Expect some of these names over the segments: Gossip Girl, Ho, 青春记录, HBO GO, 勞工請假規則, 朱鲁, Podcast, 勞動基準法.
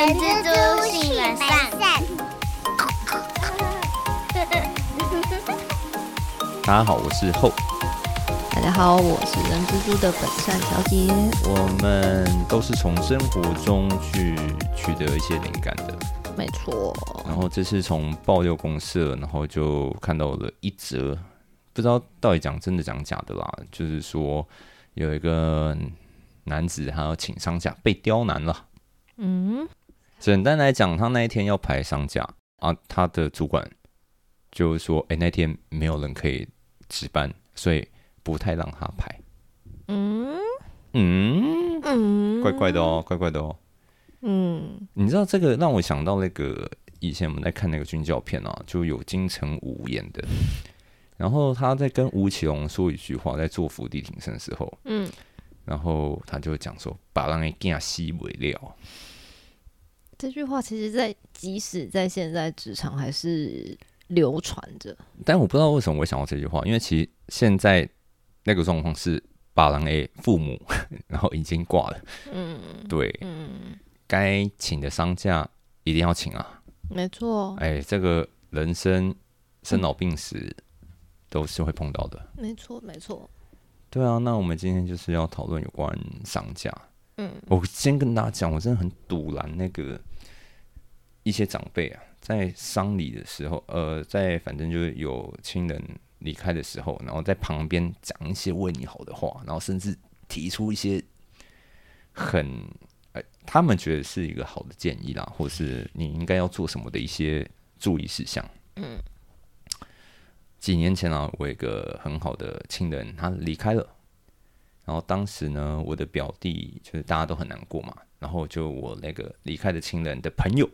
人蜘蛛性本善。大家好，我是 Ho。 大家好，我是人蜘蛛的本善小姐。我们都是从生活中去取得一些灵感的，没错。然后这是从爆料公社，然后就看到了一则，不知道到底讲真的讲假的啦，就是说有一个男子他要请丧假被刁难了。简单来讲，他那一天要排丧假啊，他的主管就说：“哎，那天没有人可以值班，所以不太让他排。”怪怪的哦，怪怪的哦。你知道这个让我想到那个以前我们在看那个军教片啊，就有金城武演的，然后他在跟吴奇隆说一句话，在做伏地挺身的时候，然后他就讲说把人的囝死不了。这句话其实在即使在现在职场还是流传着，但我不知道为什么我想到这句话，因为其实现在那个状况是把人的父母然后已经挂了。对，该请的丧假一定要请啊，没错。这个人生老病死都是会碰到的，没错没错。对啊，那我们今天就是要讨论有关丧假。我先跟大家讲，我真的很堵拦那个一些长辈啊，在丧礼的时候，在反正就是有亲人离开的时候，然后在旁边讲一些为你好的话，然后甚至提出一些很他们觉得是一个好的建议啦，或是你应该要做什么的一些注意事项。几年前啊，我有一个很好的亲人，他离开了。然后当时呢，我的表弟就是大家都很难过嘛。然后就我那个离开的亲人的朋友，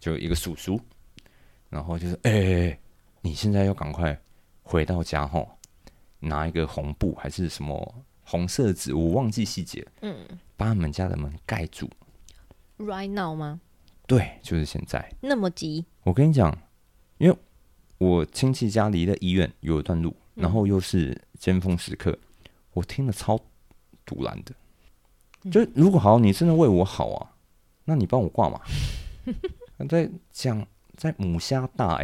就一个叔叔，然后就是你现在要赶快回到家吼，拿一个红布还是什么红色纸，我忘记细节，把他们家的门盖住。Right now 吗？对，就是现在。那么急？我跟你讲，因为我亲戚家离的医院有一段路，然后又是尖峰时刻，我听了超突然的。就如果好，你真的为我好啊，那你帮我挂嘛。在讲在母虾大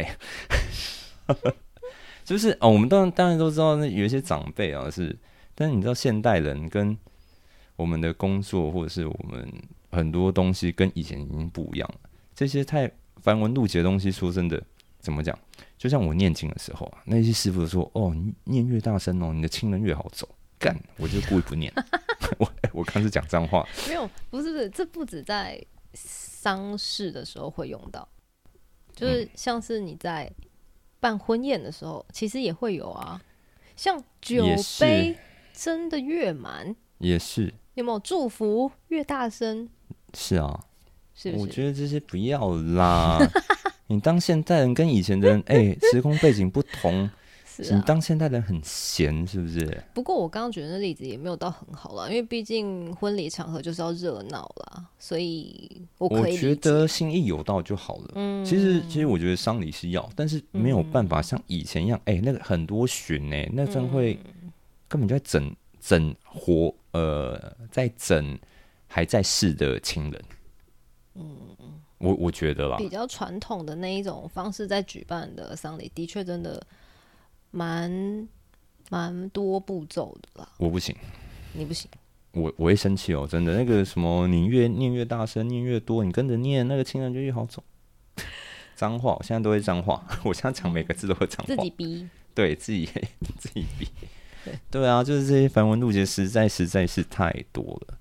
就是我们当然都知道有一些长辈啊是，但是你知道现代人跟我们的工作或者是我们很多东西跟以前已经不一样了，这些太繁文缛节的东西，说真的。怎么讲？就像我念经的时候啊，那些师傅说：“哦，你念越大声哦，你的亲人越好走。”干，我就故意不念。我刚是讲脏话，没有，不是，这不止在丧事的时候会用到，就是像是你在办婚宴的时候，其实也会有啊。像酒杯真的越满，也是有没有祝福越大声？是啊，是不是？我觉得这些不要啦。你当现代人跟以前的人，时空背景不同，是啊，你当现代人很闲，是不是？不过我刚刚举的例子也没有到很好啦，因为毕竟婚礼场合就是要热闹啦，所以我可以理解。我觉得心意有到就好了。其实我觉得丧礼是要，但是没有办法像以前一样，那个很多巡那真会根本就在整活在整还在世的亲人。我觉得啦，比较传统的那一种方式在举办的丧礼，的确真的蛮多步骤的啦。我不行，你不行，我会生气哦，真的。那个什么，你越念越大声，念越多，你跟着念，那个亲人就越好走。脏话，我现在都会脏话，我现在讲每个字都会脏话。自己逼，对自己逼，对啊，就是这些繁文缛节实在是太多了。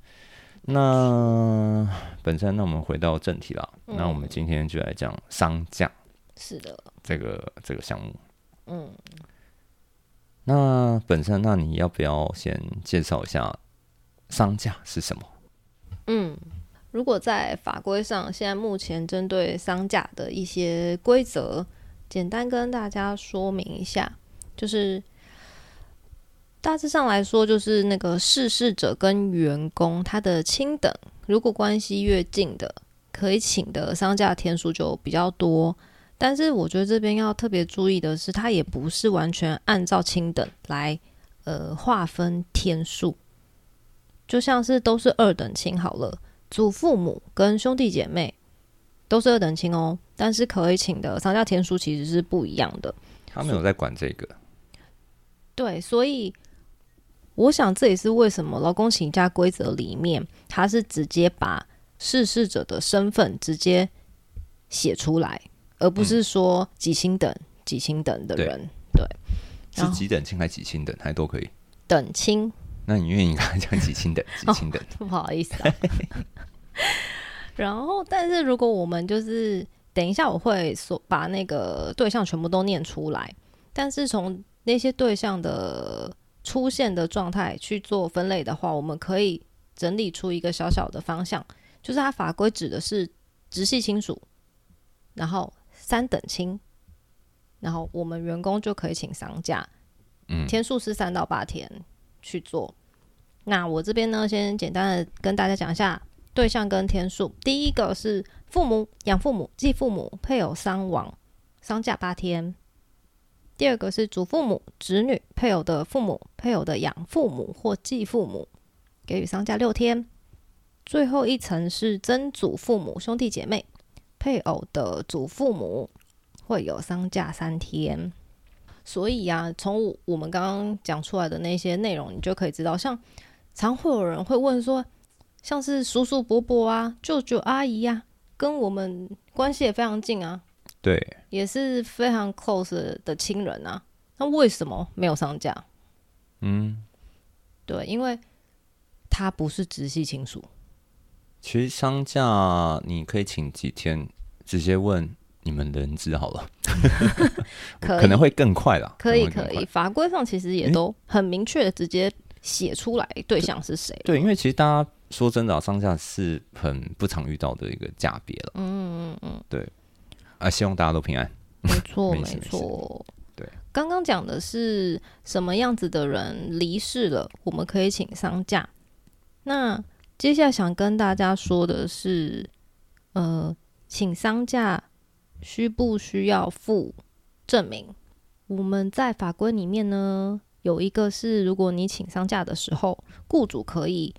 那本身，那我们回到正题啦。那我们今天就来讲丧假，是的，这个项目。那本身，那你要不要先介绍一下丧假是什么？如果在法规上，现在目前针对丧假的一些规则，简单跟大家说明一下，就是。大致上来说，就是那个逝世者跟员工他的亲等，如果关系越近的，可以请的丧假天数就比较多。但是我觉得这边要特别注意的是，它也不是完全按照亲等来划分天数，就像是都是二等亲好了，祖父母跟兄弟姐妹，都是二等亲哦，但是可以请的丧假天数其实是不一样的。他没有在管这个。对，所以我想这也是为什么劳工请假规则里面，他是直接把逝世者的身份直接写出来，而不是说几亲等、几亲等的人。对，是几等亲还是几亲等，还都可以。等亲。那你愿意跟他讲几亲等？几亲等、哦？不好意思、啊。然后，但是如果我们就是等一下，我会把那个对象全部都念出来，但是从那些对象的出现的状态去做分类的话，我们可以整理出一个小小的方向，就是它法规指的是直系亲属，然后三等亲，然后我们员工就可以请丧假，天数是3到8天去做。那我这边呢，先简单的跟大家讲一下。对象跟天数，第一个是父母、养父母、继父母、配偶丧亡，丧假8天；第二个是祖父母、侄女、配偶的父母、配偶的养父母或继父母，给予丧假6天；最后一层是曾祖父母、兄弟姐妹、配偶的祖父母，会有丧假3天。所以啊，从我们刚刚讲出来的那些内容，你就可以知道，像常会有人会问说，像是叔叔伯伯啊、舅舅阿姨啊，跟我们关系也非常近啊，对，也是非常 close 的亲人啊，那为什么没有丧假？对，因为他不是直系亲属。其实丧假你可以请几天，直接问你们人资好了。可能会更快啦，可以，法规上其实也都很明确的直接写出来对象是谁。对，因为其实大家说真的、啊，丧假是很不常遇到的一个假别了。对啊，希望大家都平安。没错，没错。对，刚刚讲的是什么样子的人离世了，我们可以请丧假。那接下来想跟大家说的是，请丧假需不需要附证明？我们在法规里面呢，有一个是，如果你请丧假的时候，雇主可以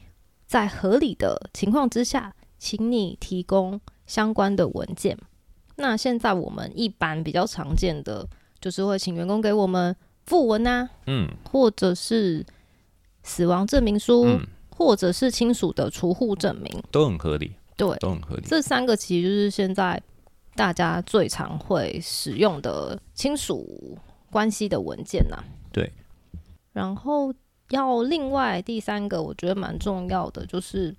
在合理的情况之下，请你提供相关的文件。那现在我们一般比较常见的就是会请员工给我们附文啊，或者是死亡证明书，或者是亲属的除户证明，都很合理。对，都很合理。这3个其实就是现在大家最常会使用的亲属关系的文件啊。对，然后。要另外第3个我觉得蛮重要的，就是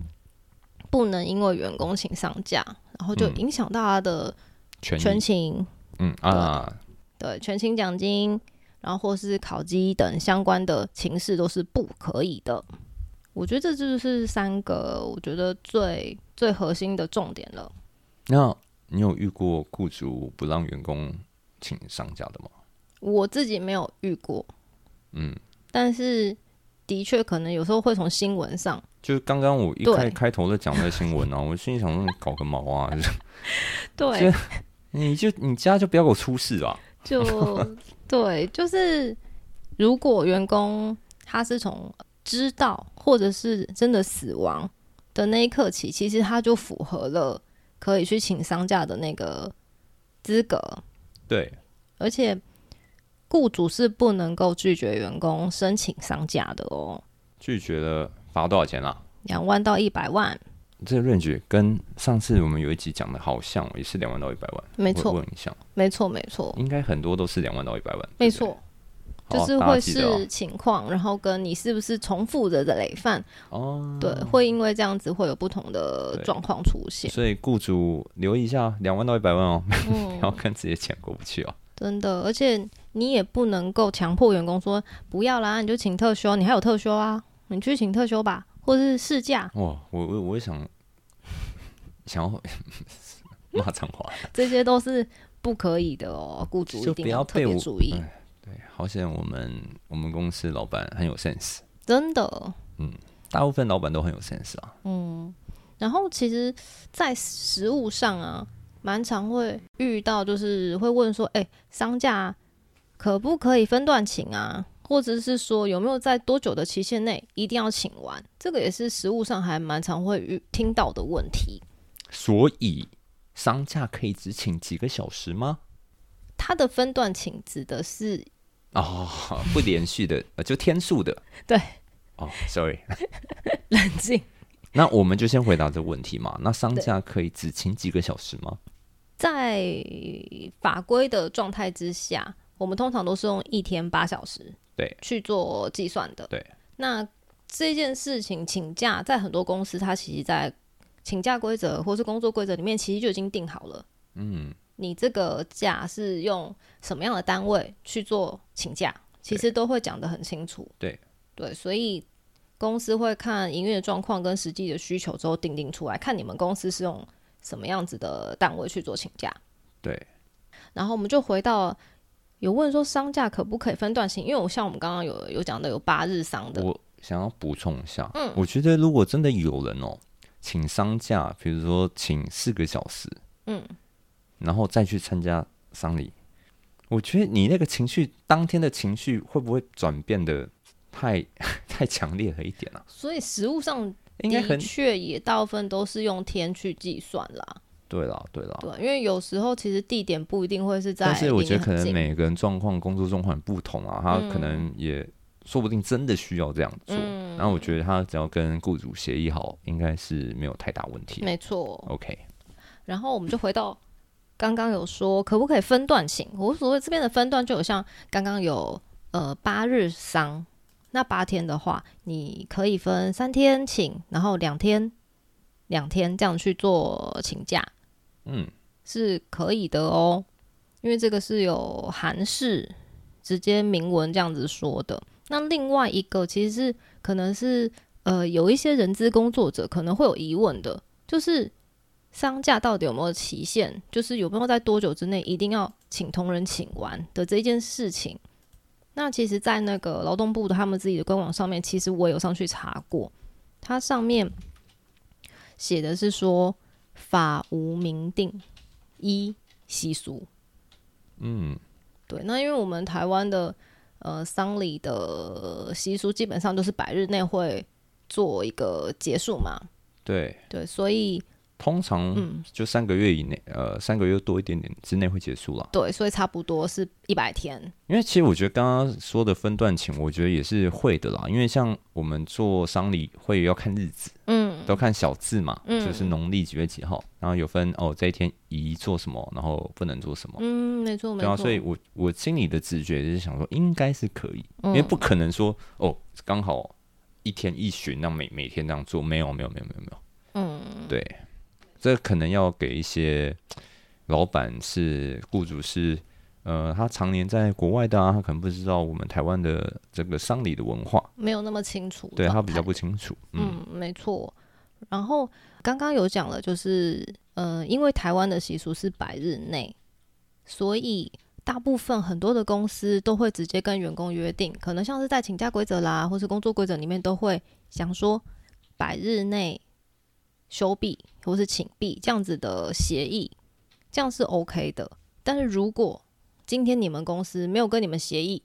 不能因为员工请丧假然后就影响到他的全勤，对，全勤奖金，然后或是考绩等相关的情事都是不可以的。我觉得这就是3个我觉得最核心的重点了。那你有遇过雇主不让员工请丧假的吗？我自己没有遇过，但是的确，可能有时候会从新闻上，就是刚刚我一开头在讲那个新闻啊，我心里想说搞个毛啊！对，你家就不要给我出事啊！就对，就是如果员工他是从知道或者是真的死亡的那一刻起，其实他就符合了可以去请丧假的那个资格。对，而且。雇主是不能够拒绝员工申请丧假的哦。拒绝了罚多少钱啊？2万到100万。这个 range 跟上次我们有一集讲的好像，也是2万到100万。没错，问一下。没错。应该很多都是2万到100万。没错，就是会是情况，然后跟你是不是重复的累犯哦。对，会因为这样子会有不同的状况出现。所以雇主留意一下，2万到100万哦，不要跟自己的钱过不去哦。真的，而且你也不能够强迫员工说不要啦，你就请特休，你还有特休啊，你去请特休吧，或者是事假。哇，我想要骂脏话，这些都是不可以的哦，雇主一定要特别注意。对，好险我们公司老板很有 sense， 真的。大部分老板都很有 sense 啊。然后其实，在实务上啊。蛮常会遇到，就是会问说，丧假可不可以分段请啊？或者是说有没有在多久的期限内一定要请完？这个也是实务上还蛮常会听到的问题。所以丧假可以只请几个小时吗？他的分段请指的是哦，不连续的就天数的。对哦 sorry 冷静。那我们就先回答这个问题嘛。那丧假可以只请几个小时吗？在法规的状态之下，我们通常都是用一天8小时对去做计算的。对，那这件事情请假在很多公司它其实在请假规则或是工作规则里面其实就已经定好了。嗯，你这个假是用什么样的单位去做请假其实都会讲得很清楚。对对，所以公司会看营运的状况跟实际的需求之后定出来，看你们公司是用什么样子的单位去做请假。对，然后我们就回到有问说丧假可不可以分段请，因为我像我们刚刚有讲的有8日丧的，我想要补充一下。嗯，我觉得如果真的有人哦请丧假，比如说请4个小时，嗯，然后再去参加丧礼，我觉得你那个情绪当天的情绪会不会转变的太强烈了一点啊？所以实务上的确也大部分都是用天去计算啦。对啦对啦对，因为有时候其实地点不一定会是在，但是我觉得可能每个人状况工作状况不同啊，他可能也说不定真的需要这样做。然后我觉得他只要跟雇主协议好应该是没有太大问题。没错 OK。 然后我们就回到刚刚有说可不可以分段请，我所谓这边的分段就有像刚刚有8日丧，那8天的话你可以分3天请，然后2天这样去做请假。嗯，是可以的哦，因为这个是有函释直接明文这样子说的。那另外一个其实是可能是有一些人资工作者可能会有疑问的，就是丧假到底有没有期限，就是有没有在多久之内一定要请同仁请完的这件事情。那其实在那个劳动部的他们自己的官网上面，其实我有上去查过，它上面写的是说法无明定依习俗。嗯，对，那因为我们台湾的丧礼的习俗基本上都是百日内会做一个结束嘛。对对，所以通常就3个月以内，3个月多一点点之内会结束了。对，所以差不多是100天。因为其实我觉得刚刚说的分段请，我觉得也是会的啦。因为像我们做丧礼会要看日子，嗯，都看小字嘛，就是农历几月几号，然后有分哦，这一天宜做什么，然后不能做什么。嗯，没错没错。对啊，所以我心里的直觉就是想说，应该是可以，因为不可能说哦，刚好一天一巡，那每天这样做，没有。嗯，对。这可能要给一些老板是雇主是他常年在国外的啊，他可能不知道我们台湾的这个丧礼的文化，没有那么清楚。对，他比较不清楚。 没错。然后刚刚有讲了，就是因为台湾的习俗是100日内，所以大部分很多的公司都会直接跟员工约定，可能像是在请假规则啦或是工作规则里面都会想说100日内休毕或是请毕这样子的协议，这样是 OK 的。但是如果今天你们公司没有跟你们协议，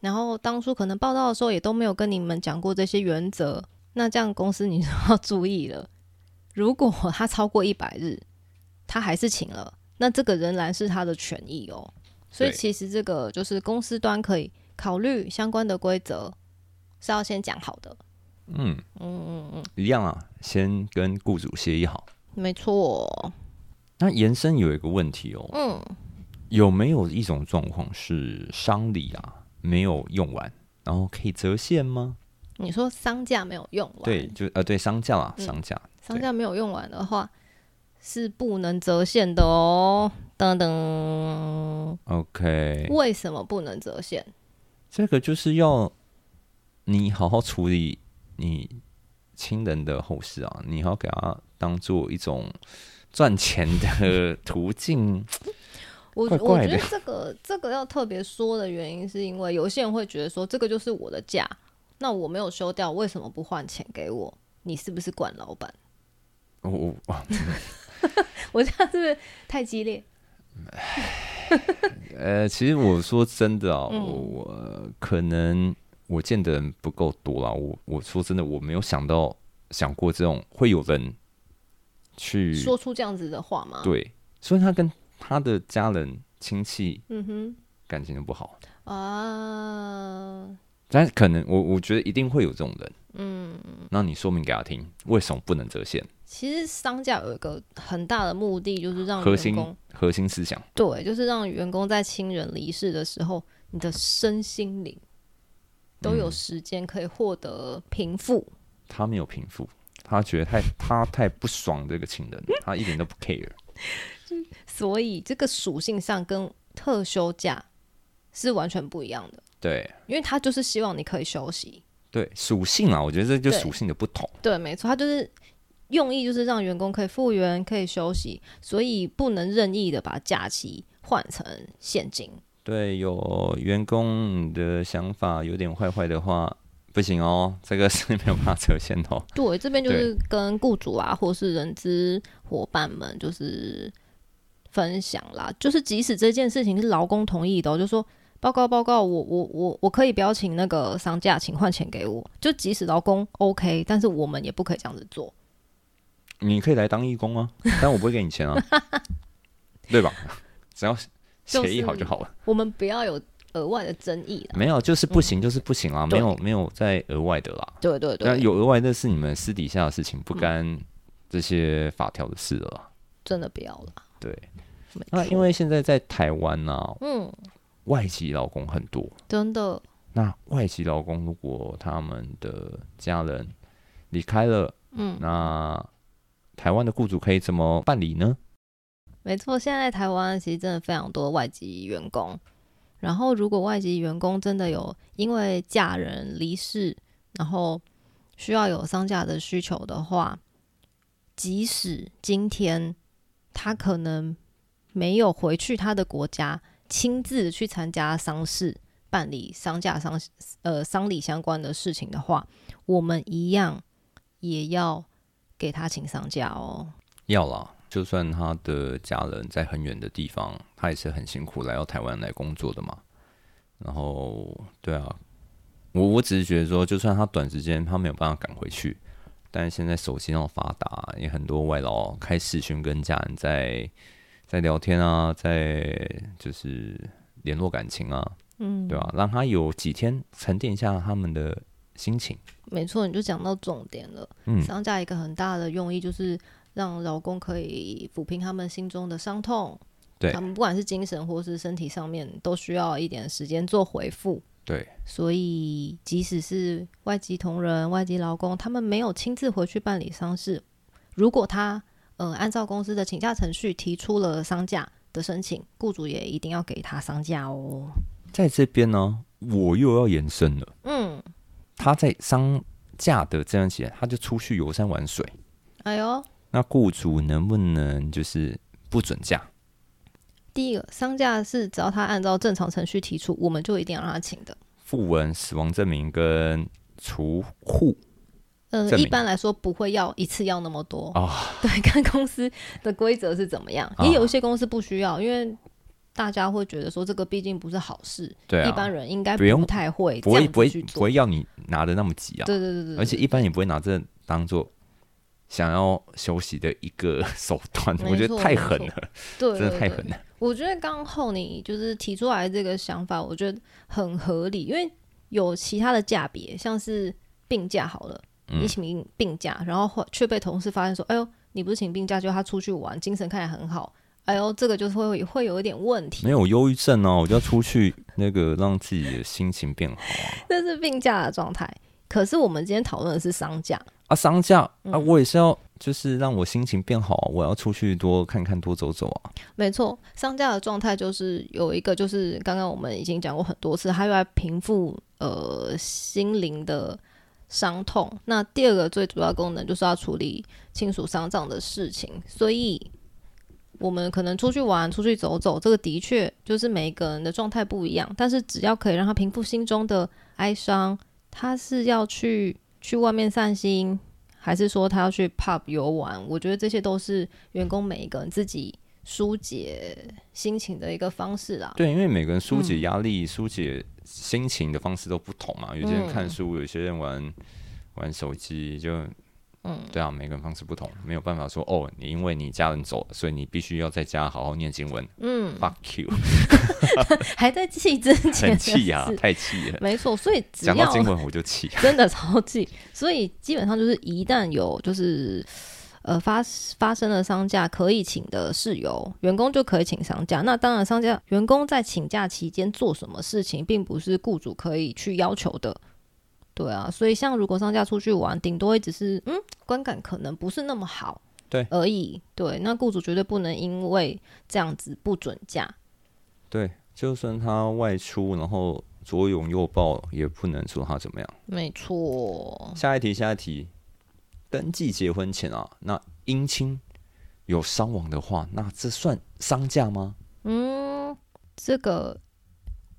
然后当初可能报道的时候也都没有跟你们讲过这些原则，那这样公司你就要注意了。如果他超过100日他还是请了，那这个仍然是他的权益哦。所以其实这个就是公司端可以考虑相关的规则是要先讲好的。一样啊，先跟雇主协议好。没错。那延伸有一个问题哦，有没有一种状况是丧礼啊没有用完，然后可以折现吗？你说丧假没有用完？对，就对，丧假啦，丧假没有用完的话是不能折现的哦。噔噔。OK。为什么不能折现？这个就是要你好好处理你亲人的后事啊，你要给他当做一种赚钱的途径。怪怪的。我觉得这个要特别说的原因，是因为有些人会觉得说，这个就是我的假，那我没有休掉，为什么不换钱给我？你是不是惯老板？我这样是不是太激烈？其实我说真的啊，我可能。我见的人不够多啦，我说真的，我没有想过这种会有人去说出这样子的话吗？对，所以他跟他的家人亲戚，感情都不好啊。但可能我觉得一定会有这种人，那你说明给他听，为什么不能折现？其实商家有一个很大的目的，就是让员工核心思想，对，就是让员工在亲人离世的时候，你的身心灵都有时间可以获得平复。他没有平复，他觉得他太不爽这个情人，他一点都不 care。所以这个属性上跟特休假是完全不一样的。对，因为他就是希望你可以休息。对，属性啊，我觉得这就是属性的不同。对，没错，他就是用意就是让员工可以复原，可以休息，所以不能任意的把假期换成现金。对，有员工的想法有点坏坏的话，不行哦，这个是没有办法折现的。对，这边就是跟雇主啊，或是人资伙伴们就是分享啦，就是即使这件事情是劳工同意的，就说报告，我可以不要请那个丧假，请换钱给我。就即使劳工 OK， 但是我们也不可以这样子做。你可以来当义工啊，但我不会给你钱啊，对吧？只要协议好就好了，就是我们不要有额外的争议啦。没有，就是不行，就是不行啦，没有再额外的啦。对对对，有额外的是你们私底下的事情，不干这些法条的事了啦。真的不要啦。对，那因为现在在台湾啊，外籍劳工很多，真的。那外籍劳工如果他们的家人离开了，那台湾的雇主可以怎么办理呢？没错，现在台湾其实真的非常多外籍员工，然后如果外籍员工真的有因为家人离世，然后需要有丧假的需求的话，即使今天他可能没有回去他的国家亲自去参加丧事，办理丧假丧礼相关的事情的话，我们一样也要给他请丧假哦。要啦，就算他的家人在很远的地方，他也是很辛苦来到台湾来工作的嘛。然后对啊，我只是觉得说，就算他短时间他没有办法赶回去，但是现在手机那么发达，也很多外劳开视讯跟家人在聊天啊，在就是联络感情啊，对吧？让他有几天沉淀一下他们的心情。没错，你就讲到重点了。丧假一个很大的用意就是让劳工可以抚平他们心中的伤痛，对他们不管是精神或是身体上面都需要一点时间做回复。对，所以即使是外籍同仁、外籍劳工，他们没有亲自回去办理丧事，如果他按照公司的请假程序提出了丧假的申请，雇主也一定要给他丧假哦。在这边呢，我又要延伸了。他在丧假的这段期间，他就出去游山玩水。哎呦，那雇主能不能就是不准假？第一个，丧假是只要他按照正常程序提出，我们就一定要让他请的。附文、死亡证明跟除户。一般来说不会要一次要那么多，对，看公司的规则是怎么样。也有一些公司不需要，因为大家会觉得说这个毕竟不是好事，对、啊，一般人应该不太会这样子去做，不会要你拿的那么急啊。对对 对， 對，而且一般也不会拿这当做想要休息的一个手段，我觉得太狠了，对对对，真的太狠了。我觉得刚后你就是提出来这个想法，我觉得很合理，因为有其他的假别，像是病假好了。你请病假，然后却被同事发现说：“哎呦，你不是请病假，就他出去玩，精神看起来很好。”哎呦，这个就是会有一点问题。没有忧郁症哦，我就要出去那个让自己的心情变好啊。那是病假的状态。可是我们今天讨论的是丧假啊，丧假、啊，我也是要就是让我心情变好，我要出去多看看，多走走啊。没错，丧假的状态就是有一个，就是刚刚我们已经讲过很多次，它用来平复心灵的伤痛。那第二个最主要功能就是要处理亲属丧葬的事情，所以我们可能出去玩、出去走走，这个的确就是每个人的状态不一样，但是只要可以让他平复心中的哀伤，他是要去外面散心，还是说他要去 pub 游玩，我觉得这些都是员工每一个人自己疏解心情的一个方式啦。对，因为每个人疏解压力、疏解心情的方式都不同嘛，有些人看书，有些人玩手机，就嗯，对啊，每个人方式不同，没有办法说哦，你因为你家人走了，所以你必须要在家好好念经文。嗯 ，fuck you， 还在气之前，很气啊，太气了。没错，所以只要讲到经文我就气，真的超气。所以基本上就是一旦有就是。发生了丧假可以请的事由，员工就可以请丧假。那当然丧假员工在请假期间做什么事情并不是雇主可以去要求的，对啊，所以像如果丧假出去玩，顶多也只是观感可能不是那么好对而已， 对，那雇主绝对不能因为这样子不准假，对，就算他外出然后左拥右抱也不能说他怎么样，没错。下一题，登记结婚前啊，那姻亲有伤亡的话，那这算丧假吗？嗯，这个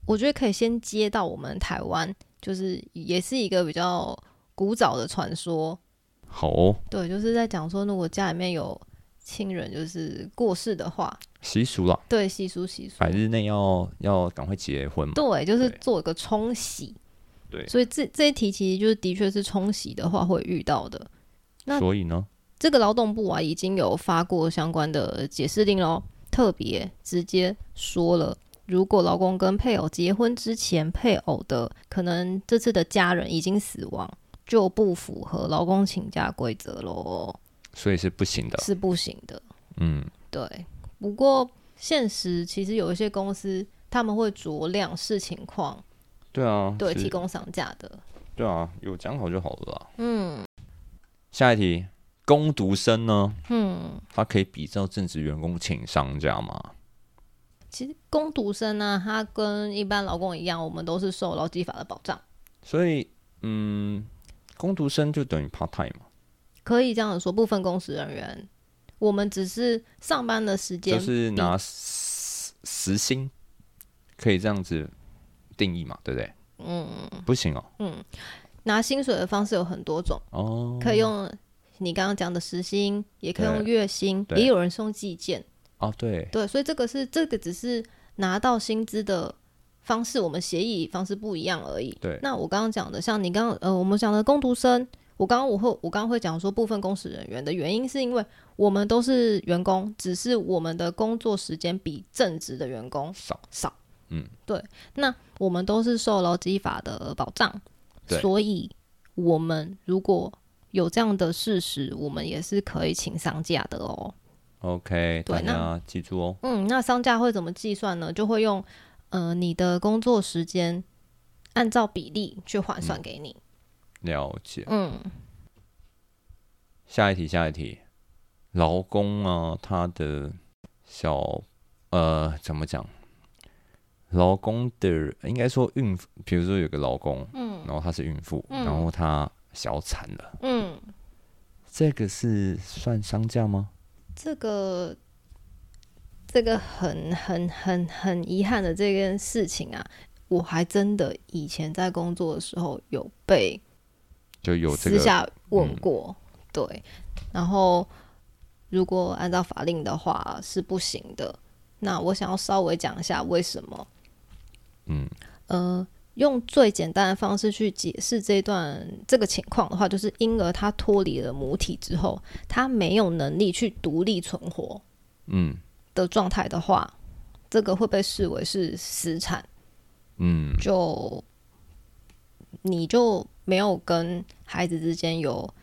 我觉得可以先接到我们台湾，就是也是一个比较古早的传说。好哦，对，就是在讲说，如果家里面有亲人就是过世的话，习俗啦，对，习俗，百日内要赶快结婚嘛，对，就是做一个冲洗。对，所以这一题其实就是的确是冲洗的话会遇到的。所以呢，这个劳动部啊已经有发过相关的解释令咯，特别直接说了，如果劳工跟配偶结婚之前，配偶的可能这次的家人已经死亡，就不符合劳工请假规则咯，所以是不行的，是不行的。嗯，对。不过现实其实有一些公司他们会酌量视情况，对啊，对，提供丧假的，对啊，有讲好就好了啦。嗯。下一题，工读生呢？他可以比照正职员工请丧假吗？其实工读生呢，他跟一般劳工一样，我们都是受劳基法的保障。所以，工读生就等于 part time 嘛？可以这样说，不分工时人员，我们只是上班的时间，就是拿时薪，可以这样子定义嘛？对不对？不行哦。拿薪水的方式有很多种，可以用你刚刚讲的时薪，也可以用月薪，也有人是用计件。哦，对对，所以这个只是拿到薪资的方式，我们协议方式不一样而已。对，那我刚刚讲的，像你刚刚我们讲的工读生，我刚刚会讲说部分工时人员的原因，是因为我们都是员工，只是我们的工作时间比正职的员工少。对，那我们都是受劳基法的保障。所以我们如果有这样的事实，我们也是可以请丧假的哦。 OK， 对，大家记住哦。那丧假会怎么计算呢？就会用你的工作时间按照比例去换算给你。了解。下一题，劳工啊，他的怎么讲，劳工的应该说孕妇，比如说有个劳工，然后她是孕妇，然后她小产了，这个是算丧假吗？这个很遗憾的这件事情啊，我还真的以前在工作的时候有被就有私下问过，对，然后如果按照法令的话是不行的。那我想要稍微讲一下为什么。用最简单的方式去解释这个情况的话，就是婴儿他脱离了母体之后，他没有能力去独立存活的状态的话，这个会被视为是死产。就你就没有跟孩子之间有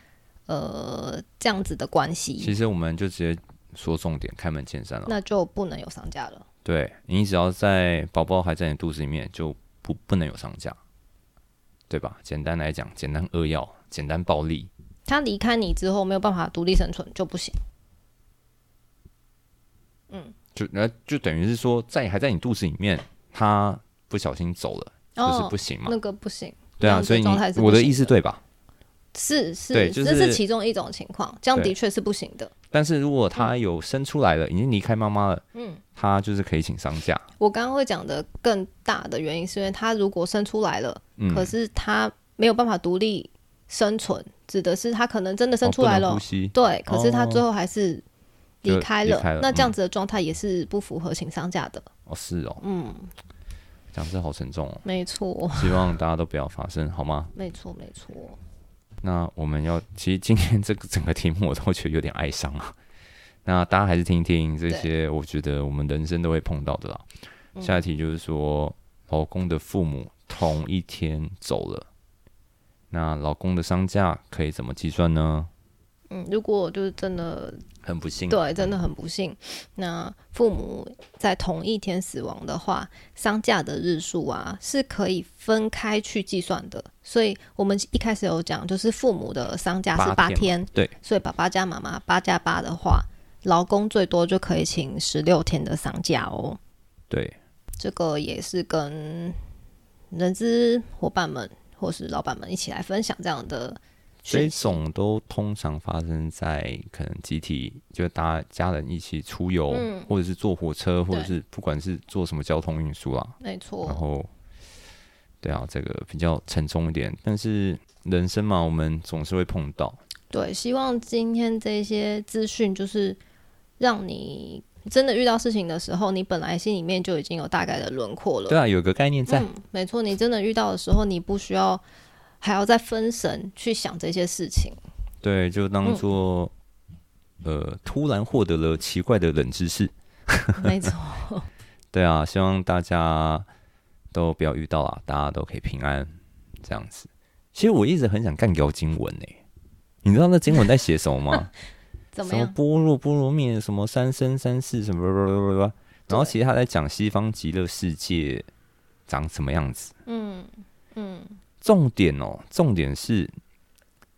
这样子的关系。其实我们就直接说重点，开门见山了，那就不能有丧假了。对，你只要在宝宝还在你肚子里面，就不能有丧假，对吧？简单来讲，简单扼要，简单暴力，他离开你之后没有办法独立生存就不行。就等于是说，还在你肚子里面，他不小心走了，就是不行嘛，那个不行。对啊，所以我的意思对吧？是，对，就是，这是其中一种情况，这样的确是不行的。但是如果他有生出来了，已经离开妈妈了，他就是可以请丧假。我刚刚会讲的更大的原因是因为他如果生出来了，可是他没有办法独立生存，指的是他可能真的生出来了，对，可是他最后还是离开了，那这样子的状态也是不符合请丧假的。是哦，讲这好沉重哦。没错，希望大家都不要发生，好吗？没错。那我们要，其实今天这个整个题目我都觉得有点哀伤啊。那大家还是听听这些，我觉得我们人生都会碰到的啦。下一题就是说，老公的父母同一天走了，那老公的丧假可以怎么计算呢？如果就是真的很不幸，对，真的很不幸，那父母在同一天死亡的话，丧假的日数啊是可以分开去计算的。所以我们一开始有讲，就是父母的丧假是8天，对，所以爸爸加妈妈8加8的话，老公最多就可以请16天的丧假哦。对，这个也是跟人资伙伴们或是老板们一起来分享这样的。这种都通常发生在可能集体，就是大家家人一起出游，或者是坐火车，或者是不管是做什么交通运输啦，没错。然后，对啊，这个比较沉重一点，但是人生嘛，我们总是会碰到。对，希望今天这些资讯就是让你真的遇到事情的时候，你本来心里面就已经有大概的轮廓了。对啊，有个概念在。没错，你真的遇到的时候，你不需要还要再分神去想这些事情。对，就当做突然获得了奇怪的冷知识。没错。对啊，希望大家都不要遇到啦，大家都可以平安这样子。其实我一直很想干掉经文欸，你知道那经文在写什么吗？怎么样？什么般若波罗蜜，什么三生三世，什么然后其实他在讲西方极乐世界长什么样子。重点是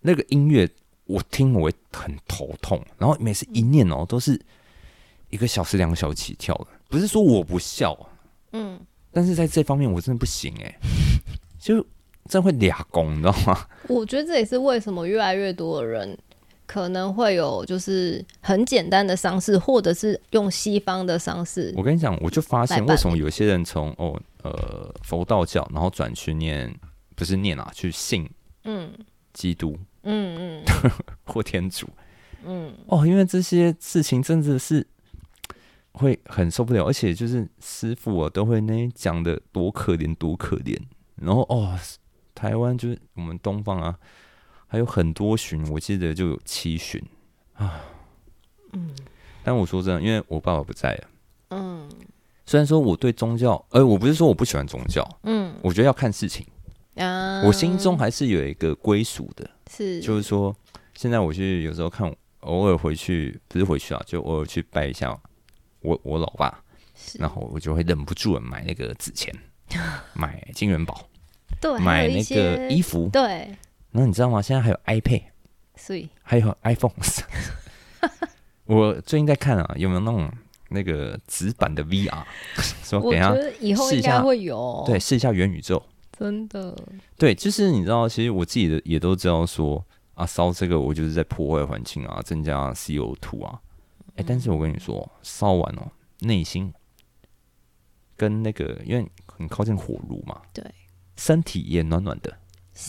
那个音乐，我听我会很头痛，然后每次一念都是1个小时2个小时起跳的。不是说我不笑，但是在这方面我真的不行欸，就真的会俩攻，你知道吗？我觉得这也是为什么越来越多的人可能会有就是很简单的丧事，或者是用西方的丧事。我跟你讲，我就发现为什么有些人从佛道教，然后转去去信基督或天主因为这些事情真的是会很受不了，而且就是师父啊都会那讲的多可怜多可怜，然后台湾就是我们东方啊还有很多旬，我记得就有7旬啊但我说真的，因为我爸爸不在了虽然说我对宗教我不是说我不喜欢宗教我觉得要看事情我心中还是有一个归属的，是，就是说，现在我去有时候看，偶尔回去，不是回去啊，就偶尔去拜一下我老爸，然后我就会忍不住买那个纸钱，买金元宝，对，买那个衣服，对。然后你知道吗？现在还有 iPad， 还有 iPhone 。我最近在看啊，有没有那种那个纸版的 VR？ 说等一下，我觉得以后应该会有，对，试一下元宇宙。真的，对，就是你知道，其实我自己的也都知道说啊，烧这个我就是在破坏环境啊，增加 CO2 啊，但是我跟你说，烧完内心跟那个因为很靠近火炉嘛，对，身体也暖暖的，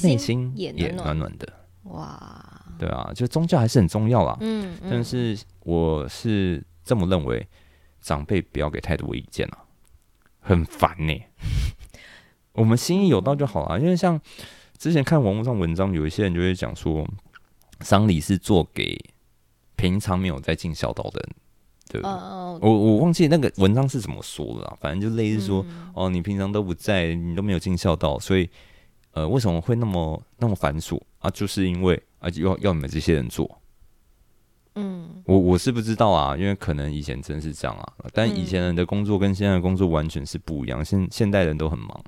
内心也暖暖的，哇，对啊，就宗教还是很重要啦，但是我是这么认为，长辈不要给太多意见啦，很烦欸。我们心意有到就好了，因为像之前看网络上文章，有一些人就会讲说，丧礼是做给平常没有在尽孝道的人，对不对？我忘记那个文章是怎么说了，反正就类似说，你平常都不在，你都没有尽孝道，所以为什么会那么繁琐啊？就是因为要你们这些人做。我是不知道啊，因为可能以前真是这样啊，但以前人的工作跟现在的工作完全是不一样，现代人都很忙。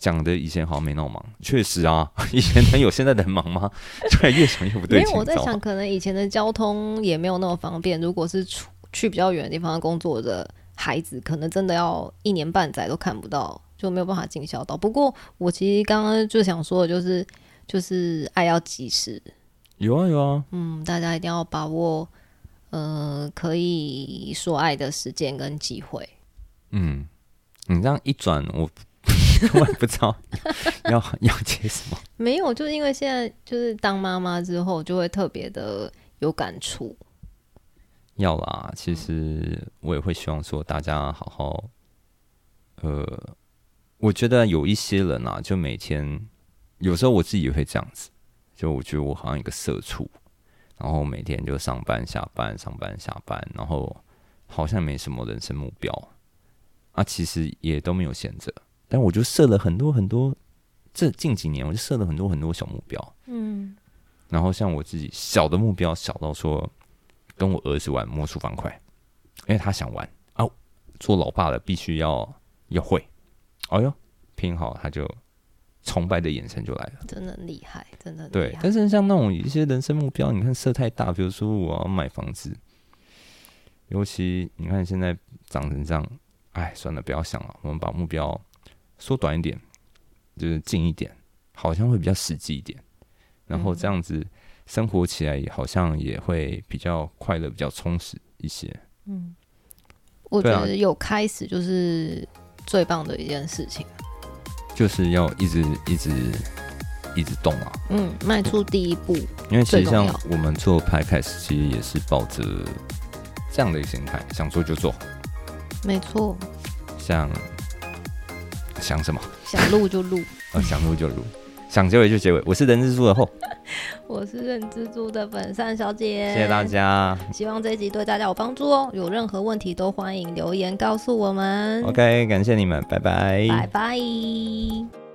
讲的以前好像没那么忙，确实啊，以前能有现在的很忙吗？对，越想越不对劲。因为我在想，可能以前的交通也没有那么方便。如果是去比较远的地方工作的孩子，可能真的要1年半载都看不到，就没有办法尽孝道。不过我其实刚刚就想说的就是爱要及时。有啊，大家一定要把握，可以说爱的时间跟机会。你这样一转我。我也不知道要接什么。没有，就因为现在就是当妈妈之后，就会特别的有感触。要啦，其实我也会希望说大家好好，我觉得有一些人啊，就每天有时候我自己也会这样子，就我觉得我好像一个社畜，然后每天就上班下班上班下班，然后好像没什么人生目标啊，其实也都没有闲着，但我就设了很多很多，这近几年我就设了很多很多小目标，嗯，然后像我自己小的目标小到说跟我儿子玩魔术方块，因为他想玩啊，做老爸的必须要会，哎呦拼好他就崇拜的眼神就来了，真的厉害，真的厉害。对，但是像那种一些人生目标，你看设太大，比如说我要买房子，尤其你看现在长成这样，哎，算了，不要想了，我们把目标缩短一点，就是近一点，好像会比较实际一点，然后这样子生活起来也好像也会比较快乐，比较充实一些。嗯，我觉得有开始就是最棒的一件事情。就是要一直动啊，嗯，迈出第一步。因为其实像我们做 Podcast 其实也是抱着这样的一个心态，想做就做，没错。想什么？想录就录、想录就录，想结尾就结尾。我是人蜘蛛的Ho，我是人蜘蛛的本善小姐，谢谢大家。希望这一集对大家有帮助哦，有任何问题都欢迎留言告诉我们。OK， 感谢你们，拜拜，拜拜。